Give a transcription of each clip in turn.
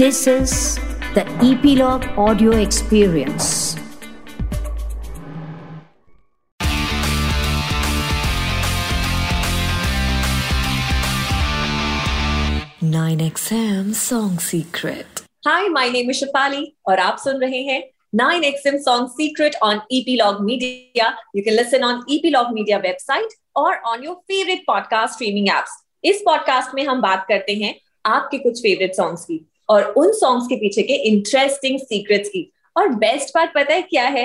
This is the Epilogue Audio Experience. Nine XM Song Secret. Hi, my name is Shafali, और आप सुन रहे हैं 9XM Song Secret on Epilogue Media. You can listen on Epilogue Media website or on your favorite podcast streaming apps. इस podcast में हम बात करते हैं आपके कुछ favorite songs की और उन songs के पीछे के interesting secrets की. और best part पता है क्या है?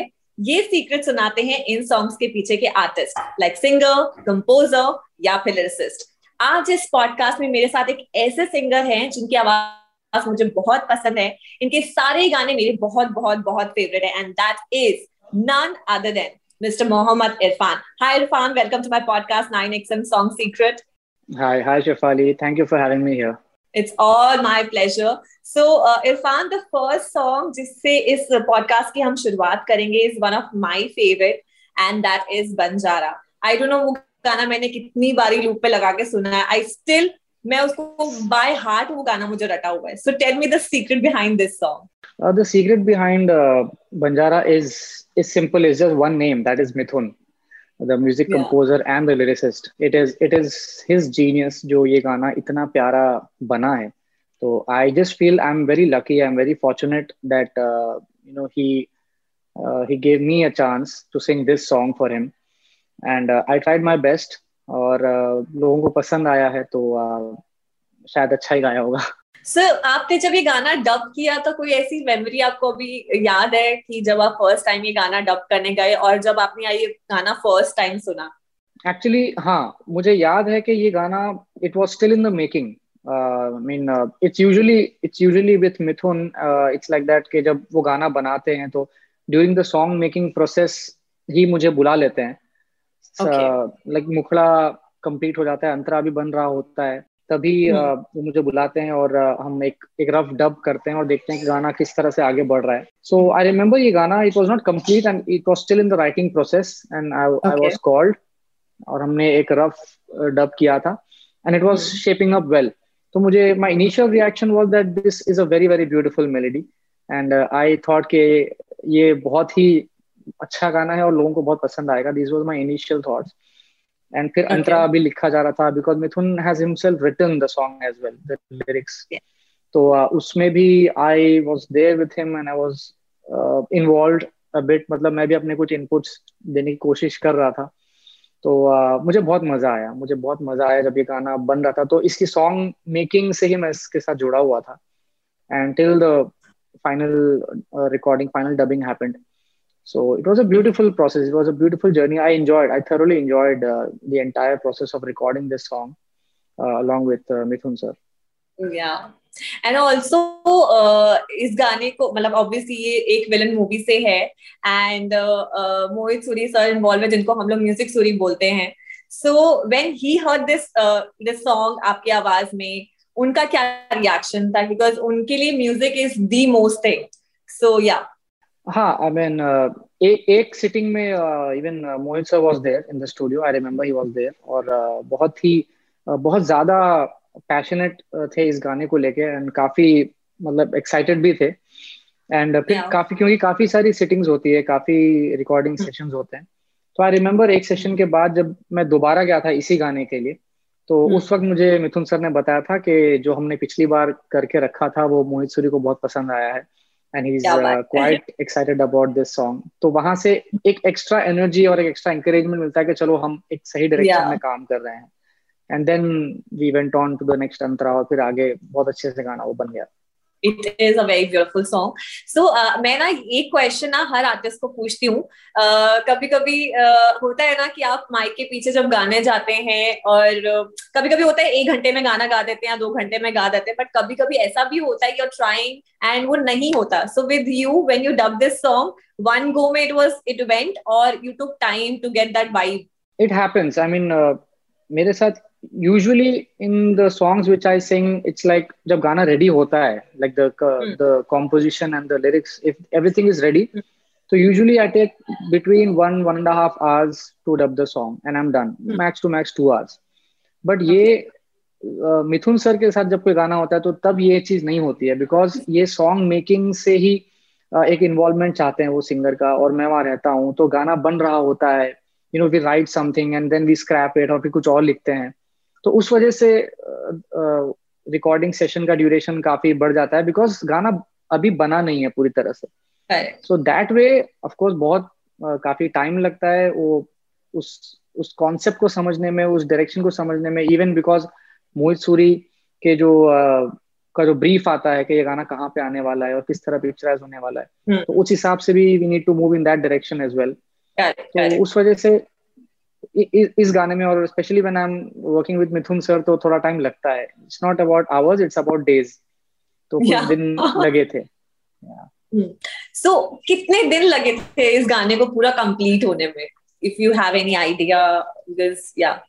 ये secrets सुनाते हैं इन songs के पीछे के artist, like singer, composer या फिर lyricist. आज इस podcast में मेरे साथ एक ऐसे singer हैं जिनकी आवाज मुझे बहुत पसंद है. इनके सारे गाने मेरे बहुत बहुत बहुत फेवरेट है and that is none other than mister Mohammad Irfan. Hi Irfan, welcome to my podcast 9XM Song Secret. Hi, hi Shafali. Thank you for having me here. It's all my pleasure. So Irfan, the first song जिससे इस podcast की हम शुरुआत करेंगे is one of my favorite and that is Banjara. I don't know वो गाना मैंने कितनी बारी loop पे लगा के सुना है. मैं उसको by heart वो गाना मुझे रटा हुआ है. So tell me the secret behind this song. The secret behind Banjara is simple. It's just one name. That is Mithun, the music composer and the lyricist. It is his genius जो ये गाना इतना प्यारा बना है. So I just feel I'm very lucky. I'm very fortunate that he gave me a chance to sing this song for him, and I tried my best. और लोगों को पसंद आया है तो शायद अच्छा ही गाया होगा. सर आपने जब ये गाना डब किया तो कोई ऐसी मेमोरी आपको अभी याद है कि जब आप फर्स्ट टाइम ये गाना डब करने गए और जब आपने ये गाना फर्स्ट टाइम सुना? एक्चुअली हाँ, मुझे याद है कि ये गाना it was still in the making. I mean it's usually with Mithun it's like that कि जब वो गाना बनाते हैं तो during the song making process ही मुझे बुला लेते हैं. लाइक मुखड़ा कंप्लीट हो जाता है, अंतरा भी बन रहा होता है, तभी वो मुझे बुलाते हैं और हम एक रफ डब करते हैं और देखते हैं कि गाना किस तरह से आगे बढ़ रहा है. सो आई रिमेम्बर ये गाना it was not complete and it was still in the writing process and I was called और हमने एक रफ डब किया था and it was shaping up well. तो मुझे my initial reaction was that this is a very very beautiful melody and I thought कि ये बहुत ही अच्छा गाना है और लोगों को बहुत पसंद आएगा. This was my initial thoughts and फिर अंतरा भी लिखा जा रहा था because Mithun has himself written the song as well the lyrics. तो उसमें भी I was there with him and I was involved a bit, मतलब मैं भी अपने कुछ इनपुट्स देने की कोशिश कर रहा था. तो मुझे बहुत मजा आया जब ये गाना बन रहा था. तो इसकी सॉन्ग मेकिंग से ही मैं इसके साथ जुड़ा हुआ था and till the final recording, final dubbing happened. So it was a beautiful process. It was a beautiful journey. I thoroughly enjoyed the entire process of recording this song along with Mithun sir. Yeah. And also इस गाने को मतलब obviously ये एक villain movie से है and Mohit Suri sir involved है जिनको हम लोग music Suri बोलते हैं. So when he heard this song आपकी आवाज में उनका क्या reaction था? Because उनके लिए music is the most thing. So yeah. हाँ, आई मीन एक सिटिंग में even Mohit sir was there in the studio. I remember he was there और बहुत ज्यादा पैशनेट थे इस गाने को लेके एंड काफी मतलब एक्साइटेड भी थे एंड फिर क्योंकि काफी सारी सिटिंग्स होती है, काफी रिकॉर्डिंग सेशंस होते हैं. तो आई रिमेम्बर एक सेशन के बाद जब मैं दोबारा गया था इसी गाने के लिए तो उस वक्त मुझे मिथुन सर ने बताया था कि जो हमने पिछली बार करके रखा था वो मोहित सूरी को बहुत पसंद आया है and he's quite excited about this song. तो वहां से एक extra energy और एक extra encouragement मिलता है कि चलो हम एक सही direction में काम कर रहे हैं. And then we went on to the next अंतरा और फिर आगे बहुत अच्छे से गाना वो बन गया. It is a very beautiful song. So मैं ना एक question ना हर आर्टिस्ट को पूछती हूँ. कभी कभी होता है ना कि आप माइक के पीछे जब गाने जाते हैं और कभी कभी होता है 1 घंटे में गाना गा देते हैं, 2 घंटे में गा देते हैं, बट कभी कभी ऐसा भी होता है you're trying and वो नहीं होता. So with you when you dubbed this song, one go में it went or you took time to get that vibe? It happens. I mean मेरे साथ usually in the songs which I sing, it's like जब गाना ready होता है, like the composition and the lyrics, if everything is ready, so usually I take between 1.5 hours to dub the song and I'm done. Max to max 2 hours. But ये मिथुन sir के साथ जब कोई गाना होता है तो तब ये चीज नहीं होती है, बिकॉज ये सॉन्ग मेकिंग से ही एक इन्वॉल्वमेंट चाहते हैं वो सिंगर का, और मैं वहां रहता हूँ तो गाना बन रहा होता है, you know we write something and then we scrap it और फिर कुछ और लिखते हैं, तो उस वजह से रिकॉर्डिंग सेशन का ड्यूरेशन काफी बढ़ जाता है बिकॉज गाना अभी बना नहीं है पूरी तरह से, so that way of course बहुत काफी टाइम लगता है वो उस कॉन्सेप्ट को समझने में, उस डायरेक्शन को समझने में, इवन बिकॉज मोहित सूरी के जो का जो ब्रीफ आता है कि ये गाना कहाँ पे आने वाला है और किस तरह पिक्चराइज होने वाला है, तो उस हिसाब से भी we need to move in that direction as well. तो उस वजह से इस गाने में और specially when I am working with Mithun sir तो थोड़ा टाइम लगता है, it's not about hours it's about days, तो कुछ दिन लगे थे। सो कितने दिन लगे थे इस गाने को पूरा कंप्लीट होने में, if you have any idea? Because या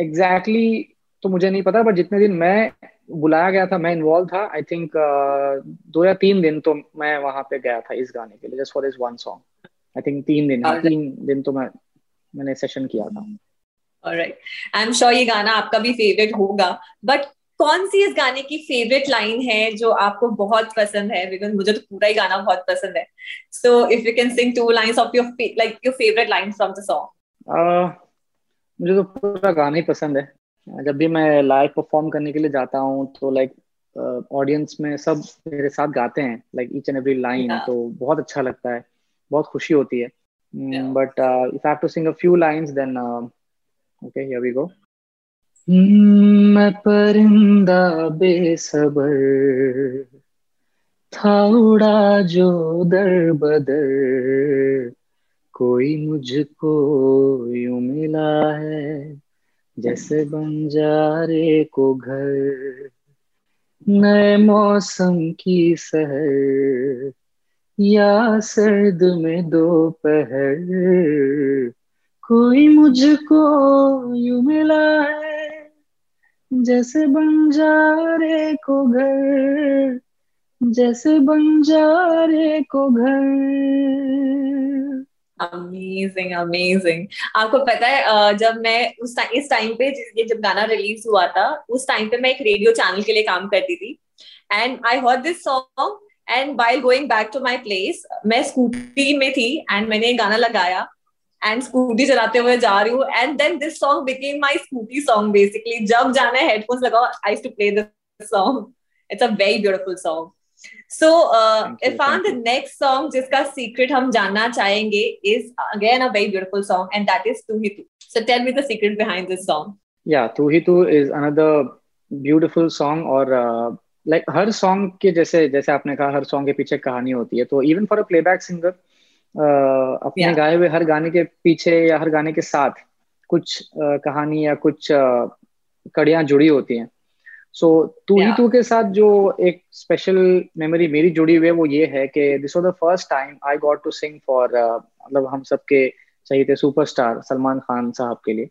एग्जैक्टली तो मुझे नहीं पता, बट जितने दिन मैं बुलाया गया था मैं इन्वॉल्व था, आई थिंक 2 या 3 दिन तो मैं वहां पे गया था इस गाने के लिए, just for this one song. I think 3 दिन तो मैंने सेशन किया था। ऑलराइट, आई एम श्योर ये गाना आपका भी फेवरेट होगा, बट कौन सी इस गाने की फेवरेट लाइन है जो आपको बहुत पसंद है? बिकॉज मुझे तो पूरा ही गाना बहुत पसंद है, so if you can sing 2 lines of your like your favourite lines from the song. मुझे तो पूरा गाना ही पसंद है, जब भी मैं लाइव परफॉर्म करने के लिए जाता हूँ तो लाइक ऑडियंस में सब मेरे साथ गाते हैं like each and every line, तो बहुत अच्छा लगता है, बहुत खुशी होती है। But if I have to sing a few lines then okay here we go. मैं परिंदा बेसबर था उड़ा जो दर बदर, कोई मुझको यूं मिला है जैसे बंजारे को घर, नए मौसम की सहर या सर्द में दोपहर, कोई मुझको यूं मिला है जैसे बंजारे को घर, जैसे बंजारे को घर। Amazing, amazing. आपको पता है जब मैं इस टाइम पे जब गाना रिलीज हुआ था उस टाइम पे मैं एक रेडियो चैनल के लिए काम करती थी, and I heard this song and while going back to my place मैं स्कूटी में थी एंड मैंने गाना लगाया एंड स्कूटी चलाते हुए जा रही हूँ, and then this song became my scooty song basically. जब जाना है हेडफोन्स लगाओ, I used to play this song, it's a very beautiful song. So, Irfan, the next song जिसका secret हम जानना चाहेंगे is again a very beautiful song, and that is Tu Hi Tu. So, tell me the secret behind this song. Yeah, Tu Hi Tu is another beautiful song, और like हर song के जैसे आपने कहा हर song के पीछे कहानी होती है, तो even for a playback singer अपने गाए हुए हर गाने के पीछे या हर गाने के साथ कुछ कहानी या कुछ कड़ियां जुड़ी होती हैं। सो तू ही तू के साथ जो एक स्पेशल मेमोरी मेरी जुड़ी हुई है वो ये है कि this was the first time I got to sing for मतलब हम सबके चाहिए थे सुपरस्टार सलमान खान साहब के लिए,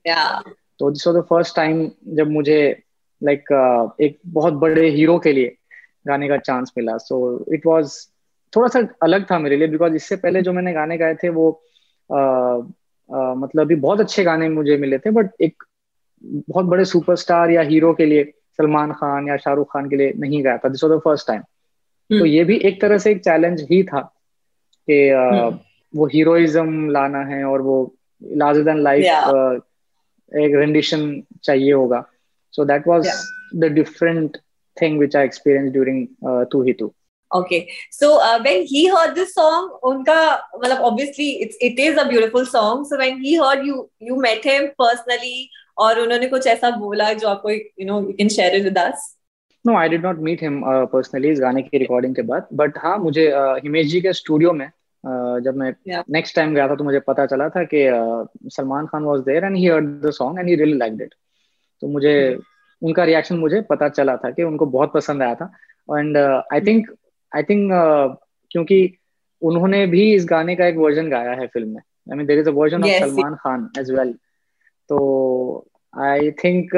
तो this was the first time जब मुझे लाइक एक बहुत बड़े हीरो के लिए गाने का चांस मिला। सो इट वाज थोड़ा सा अलग था मेरे लिए, बिकॉज इससे पहले जो मैंने गाने गाए थे वो मतलब भी बहुत अच्छे गाने मुझे मिले थे, बट एक बहुत बड़े सुपरस्टार या हीरो के लिए सलमान खान या शाहरुख खान के लिए नहीं गया था, this was the first time. तो ये भी एक तरह से एक चैलेंज ही था कि वो हीरोइज्म लाना है और वो लार्जर देन लाइफ एक रेंडिशन चाहिए होगा, so that was the different thing which I experience during तू ही तू। Okay, so when he heard this song उनका मतलब obviously it is a beautiful song, so when he heard you met him personally और उन्होंने कुछ ऐसा बोला जो आपको you know you can share it with us? No, I did not meet him personally इस गाने की रिकॉर्डिंग के बाद, बट हाँ मुझे हिमेश जी के स्टूडियो में जब मैं नेक्स्ट टाइम गया था तो मुझे पता चला था कि Salman Khan was there and he heard the song and he really liked it, तो मुझे उनका रिएक्शन मुझे पता चला था कि उनको बहुत पसंद आया था। एंड आई थिंक क्योंकि उन्होंने भी इस गाने का एक वर्जन गाया है फिल्म में, I mean there is a version of Salman Khan as well, तो आई थिंक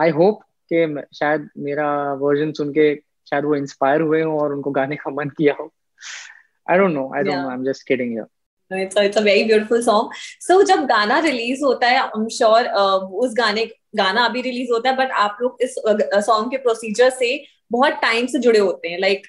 आई होप कि शायद मेरा वर्जन सुन के शायद वो इंस्पायर हुए हों और उनको गाने का मन किया हो। I don't know, I am just kidding here. It's a very beautiful song. So जब गाना रिलीज होता है आई एम श्योर उस गाने गाना अभी रिलीज होता है, बट आप लोग इस सॉन्ग के प्रोसीजर से बहुत टाइम से जुड़े होते हैं, लाइक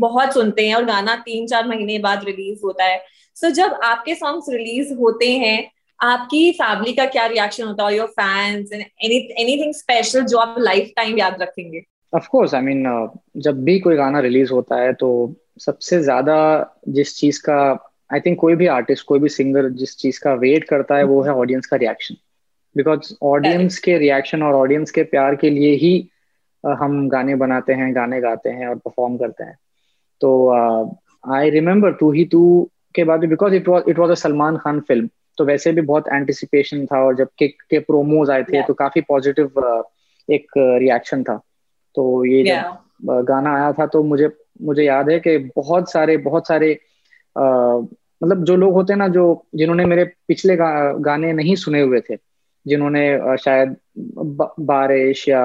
बहुत सुनते हैं, और गाना 3-4 महीने बाद रिलीज होता है. सो जब आपके सॉन्ग्स रिलीज होते हैं, आपकी फैमिली का क्या रिएक्शन होता है, your fans and anything special जो आप लाइफ टाइम याद रखेंगे? ऑफ कोर्स, आई मीन जब भी कोई गाना रिलीज होता है तो सबसे ज्यादा जिस चीज का आई थिंक कोई भी आर्टिस्ट, कोई भी सिंगर जिस चीज का वेट करता है वो है ऑडियंस का रिएक्शन, बिकॉज ऑडियंस के रिएक्शन और ऑडियंस के प्यार के लिए ही हम गाने बनाते हैं, गाने गाते हैं और परफॉर्म करते हैं. तो आई रिमेम्बर तू ही तू के बाद, because it was a Salman Khan film, तो वैसे भी बहुत एंटिसिपेशन था, और जब किक के प्रोमोज आए थे तो काफी पॉजिटिव एक रिएक्शन था. तो ये जब गाना आया था तो मुझे याद है कि बहुत सारे मतलब जो लोग होते हैं ना, जो जिन्होंने मेरे पिछले गाने नहीं सुने हुए थे, जिन्होंने शायद बारिश या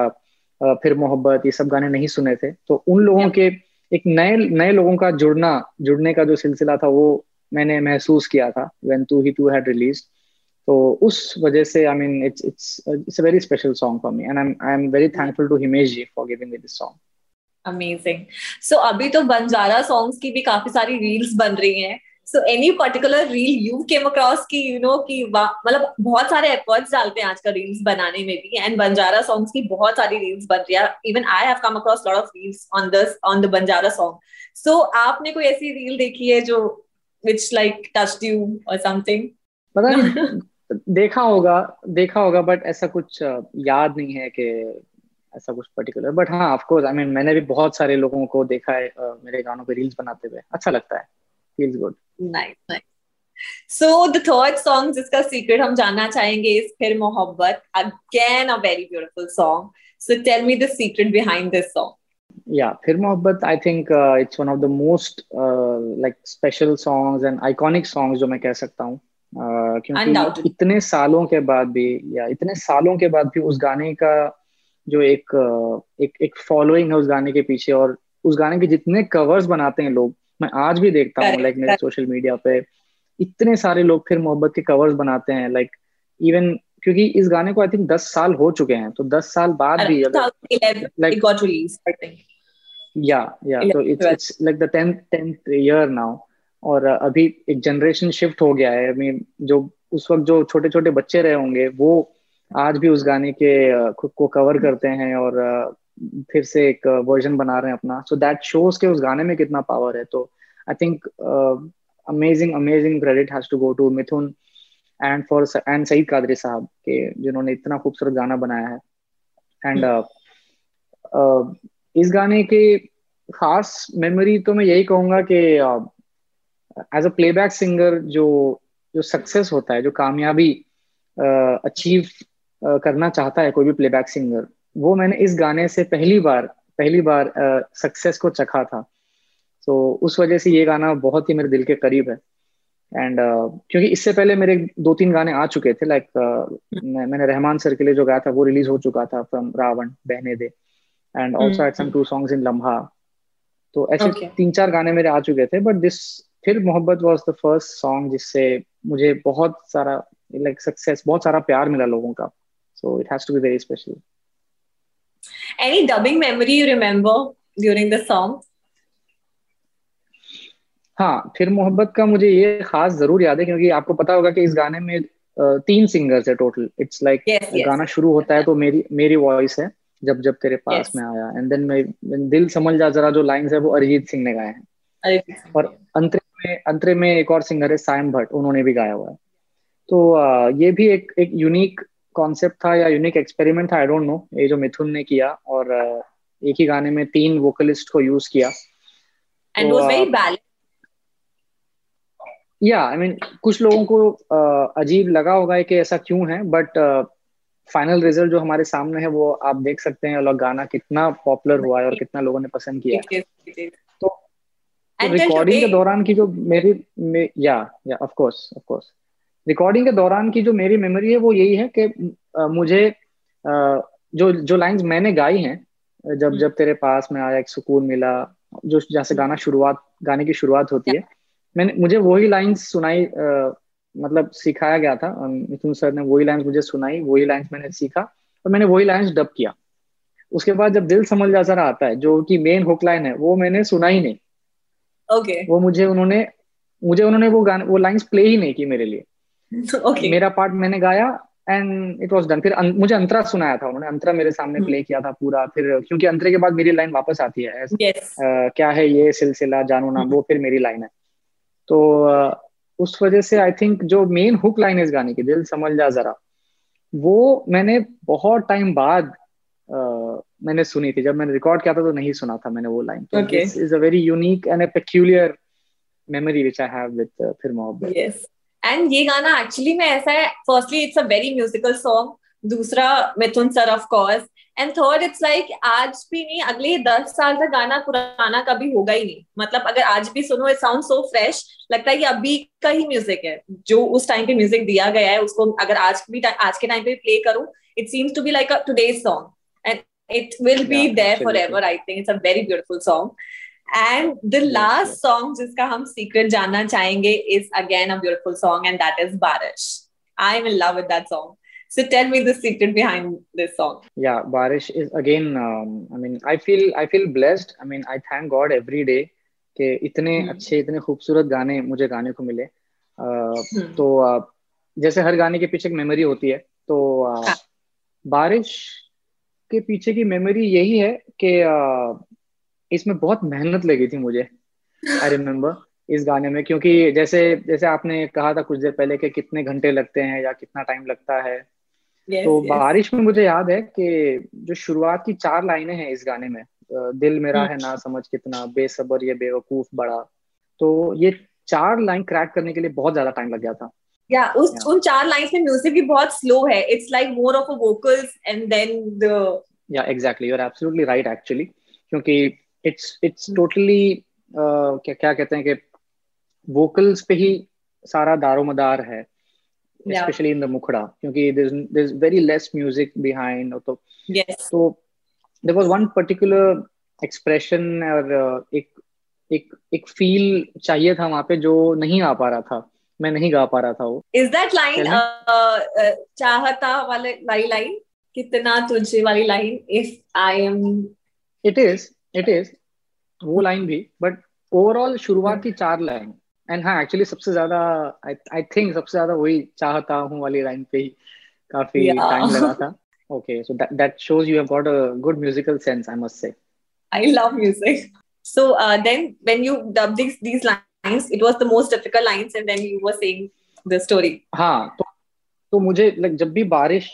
फिर मोहब्बत ये सब गाने नहीं सुने थे, तो उन लोगों के एक नए लोगों का जुड़ने का जो सिलसिला था वो मैंने महसूस किया था व्हेन तू ही तू हैड रिलीज्ड. तो उस वजह से I mean it's a very special song for me and I am very thankful to Himesh ji for giving me this song. Amazing. So अभी तो बंजारा सॉन्ग्स की भी काफी सारी रील्स बन रही हैं, so any particular reel you came across कि you know कि मतलब बहुत सारे efforts डालते हैं आजकल reels बनाने में भी, and Banjara songs की बहुत सारी reels बन रही है. Even I have come across lot of reels on the Banjara song. So आपने कोई ऐसी reel देखी है जो which like touched you or something? पता नहीं, देखा होगा but ऐसा कुछ याद नहीं है कि ऐसा कुछ पर्टिकुलर, but हाँ of course, I mean मैंने भी बहुत सारे लोगों को देखा है मेरे गानों पे reels बनाते हुए, अच्छा लगता है, feels good. Nice. So the third song जिसका secret हम जानना चाहेंगे is फिर मोहब्बत. Again a very beautiful song. So tell me the secret behind this song. Yeah, फिर मोहब्बत I think it's one of the most like special songs and iconic songs जो मैं कह सकता हूँ, क्योंकि इतने सालों के बाद भी उस गाने का जो एक following है उस गाने के पीछे, और उस गाने के जितने covers बनाते हैं लोग, मैं आज भी देखता हूँ लाइक मेरे सोशल मीडिया पे इतने सारे लोग फिर मोहब्बत के कवर्स बनाते हैं, लाइक इवन क्योंकि इस गाने को आई थिंक 10 साल हो चुके हैं, तो 10 साल बाद भी तो it's like the 10th year now, और अभी एक जनरेशन शिफ्ट हो गया है. आई मीन जो उस वक्त जो छोटे छोटे बच्चे रहे होंगे वो आज भी उस गाने के खुद को कवर करते हैं और फिर से एक वर्जन बना रहे हैं अपना, सो दैट शोज के उस गाने में कितना पावर है. तो I think amazing credit has to go to Mithun and Sayeed Quadri साहब के, जिन्होंने इतना खूबसूरत गाना बनाया है. एंड इस गाने के खास मेमोरी तो मैं यही कहूँगा कि एज अ प्लेबैक सिंगर जो सक्सेस होता है, जो कामयाबी अचीव करना चाहता है कोई भी प्लेबैक सिंगर, वो मैंने इस गाने से पहली बार सक्सेस को चखा था. सो उस वजह से ये गाना बहुत ही मेरे दिल के करीब है. एंड क्योंकि इससे पहले मेरे 2-3 गाने आ चुके थे, लाइक मैंने रहमान सर के लिए जो गाया था वो रिलीज हो चुका था from Raavan Behne De, and also had some 2 songs in लम्हा. तो ऐसे 3-4 गाने मेरे आ चुके थे, बट दिस फिर मोहब्बत वॉज द फर्स्ट सॉन्ग जिससे मुझे बहुत सारा लाइक सक्सेस, बहुत सारा प्यार मिला लोगों का. So it has to be very special. Any dubbing memory you remember during the song? हाँ, फिर मोहब्बत का मुझे ये खास जरूर याद है क्योंकि आपको पता होगा कि इस गाने में 3 सिंगर्स है टोटल. इट्स लाइक गाना शुरू होता है तो मेरी वॉइस है जब जब तेरे पास में आया, एंड देन मैं दिल समझ जा जरा जो लाइंस है वो अरिजीत सिंह ने गाए हैं, और अंतरे में एक और सिंगर है सायम भट्ट, उन्होंने भी गाया हुआ है. तो ये भी एक यूनिक कॉन्सेप्ट था या यूनिक एक्सपेरिमेंट था, आई डोंट नो, ये जो मिथुन ने किया और एक ही गाने में 3 वोकलिस्ट को यूज किया. And was very balanced. या आई मीन कुछ लोगों को अजीब लगा होगा कि ऐसा क्यों है, बट फाइनल रिजल्ट जो हमारे सामने है वो आप देख सकते हैं, और गाना कितना पॉपुलर हुआ है और कितना लोगों ने पसंद किया है. तो रिकॉर्डिंग के दौरान की जो मेरी या ऑफ कोर्स रिकॉर्डिंग के दौरान की जो मेरी मेमोरी है वो यही है कि मुझे जो लाइंस मैंने गाई हैं, जब जब तेरे पास में आया एक सुकून मिला, जो जैसे गाने की शुरुआत होती है, मुझे वही लाइंस सुनाई, मतलब सिखाया गया था, मिथुन सर ने वही लाइंस मुझे सुनाई, वही लाइंस मैंने सीखा और मैंने वही लाइन्स डब किया। उसके बाद जब दिल समझ जा सारा आता है जो कि मेन हुक लाइन है, वो मैंने सुना ही नहीं। okay. वो मुझे उन्होंने वो लाइन्स प्ले ही नहीं की मेरे लिए। okay. मेरा पार्ट मैंने गाया एंड इट वाज डन। फिर मुझे अंतरा सुनाया था उन्होंने, अंतरा मेरे सामने प्ले किया था पूरा। फिर क्योंकि अंतरे के बाद मेरी लाइन वापस आती है, क्या है ये सिलसिला जानो ना, वो फिर मेरी लाइन है। तो उस वजह से आई थिंक जो मेन हुक लाइन है इस गाने की, दिल समझ जा जरा, वो मैंने बहुत टाइम बाद मैंने सुनी थी। जब मैंने रिकॉर्ड किया था तो नहीं सुना था मैंने वो लाइन। तो this is a very unique and a peculiar memory which I have with Phir Mohabbat. Yes, and ये गाना एक्चुअली में ऐसा है, firstly it's a very musical song, दूसरा मिथुन sir of course, and third it's like आज भी नहीं, अगले 10 साल तक गाना पुराना कभी होगा ही नहीं। मतलब अगर आज भी सुनो, इट साउंड सो फ्रेश, लगता है कि अभी का ही म्यूजिक है जो उस टाइम पे म्यूजिक दिया गया है, उसको अगर आज के टाइम पे प्ले करूं, it seems to be like a today's song and it will be there forever. I think it's a very beautiful song. And the last song जिसका हम secret जानना चाहेंगे is again a beautiful song, and that is Barish. I'm in love with that song. So tell me the secret behind this song. Yeah, Barish is again, I feel blessed. I mean, I thank God every day कि इतने अच्छे, इतने खूबसूरत गाने मुझे गाने को मिले। तो जैसे हर गाने के पीछे एक मेमोरी होती है, तो बारिश के पीछे की मेमोरी यही है कि इसमें बहुत मेहनत लगी थी मुझे। आई रिमेम्बर इस गाने में, क्योंकि जैसे जैसे आपने कहा था कुछ देर पहले कि कितने घंटे लगते हैं या कितना टाइम लगता है। yes, तो yes. बारिश में मुझे याद है कि जो शुरुआत की 4 लाइनें हैं इस गाने में, दिल मेरा है ना समझ कितना, बेसब्र ये बेवकूफ बड़ा, तो ये 4 लाइन क्रैक करने के लिए बहुत ज्यादा टाइम लग गया था। या उन 4 लाइन्स में म्यूजिक भी बहुत स्लो है। It's like more of a vocals and then the या exactly, you are absolutely right actually, क्योंकि इट्स टोटली क्या कहते हैं कि वोकल्स पे ही सारा दारोमदार है, स्पेशली इन द मुखड़ा, क्योंकि there is very less music behind. तो there was one particular expression और एक फील चाहिए था वहां पे जो नहीं आ पा रहा था, मैं नहीं गा पा रहा था वो। Is that line चाहता वाली लाइन, कितना तुझे वाली line, if I am it is वो लाइन भी, but overall शुरुआत की 4 लाइन, and हाँ एक्चुअली सबसे ज्यादा I think वही चाहता हूँ वाली लाइन पे ही काफी टाइम लगा था। Okay, so that shows you have got a good musical sense, I must say. I love music. So then when you dub these lines, it was the most difficult lines, and then you were saying the story. हाँ, तो मुझे जब भी बारिश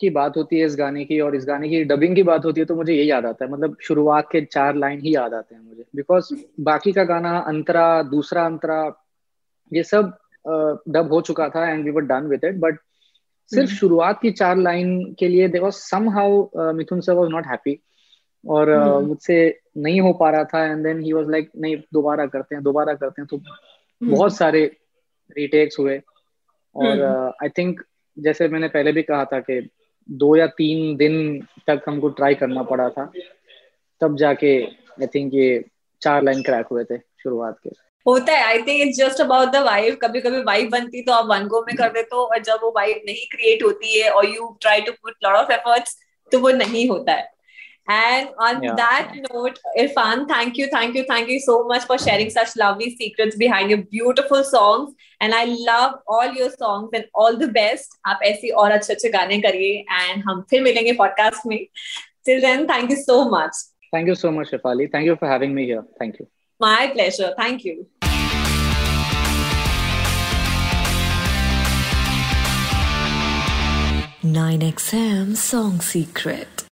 की बात होती है इस गाने की और इस गाने की डबिंग की बात होती है, तो मुझे ये याद आता है, मतलब शुरुआत के 4 लाइन ही याद आते हैं मुझे, बिकॉज बाकी का गाना, अंतरा, दूसरा अंतरा, ये सब डब हो चुका था and we were done with it, but सिर्फ शुरुआत की 4 लाइन के लिए there was somehow Mithun sir was not happy और मुझसे नहीं हो पा रहा था, and then he was like नहीं दोबारा करते हैं, तो बहुत सारे रीटेक्स हुए। और आई थिंक जैसे मैंने पहले भी कहा था कि 2 या 3 दिन तक हमको ट्राई करना पड़ा था, तब जाके आई थिंक ये 4 लाइन क्रैक हुए थे शुरुआत के। होता है, I think it's just about the vibe. कभी कभी वाइब बनती तो आप वन गो में कर देते हो, और जब वो वाइब नहीं क्रिएट होती है और you try to put lot of efforts, तो वो नहीं होता है। And on that note, Irfan, thank you so much for sharing such lovely secrets behind your beautiful songs. And I love all your songs and all the best. आप ऐसी और अच्छे गाने करिए and हम फिर मिलेंगे podcast में. Till then, thank you so much. Thank you so much, Shafali. Thank you for having me here. Thank you. My pleasure. Thank you. Nine XM Song Secret.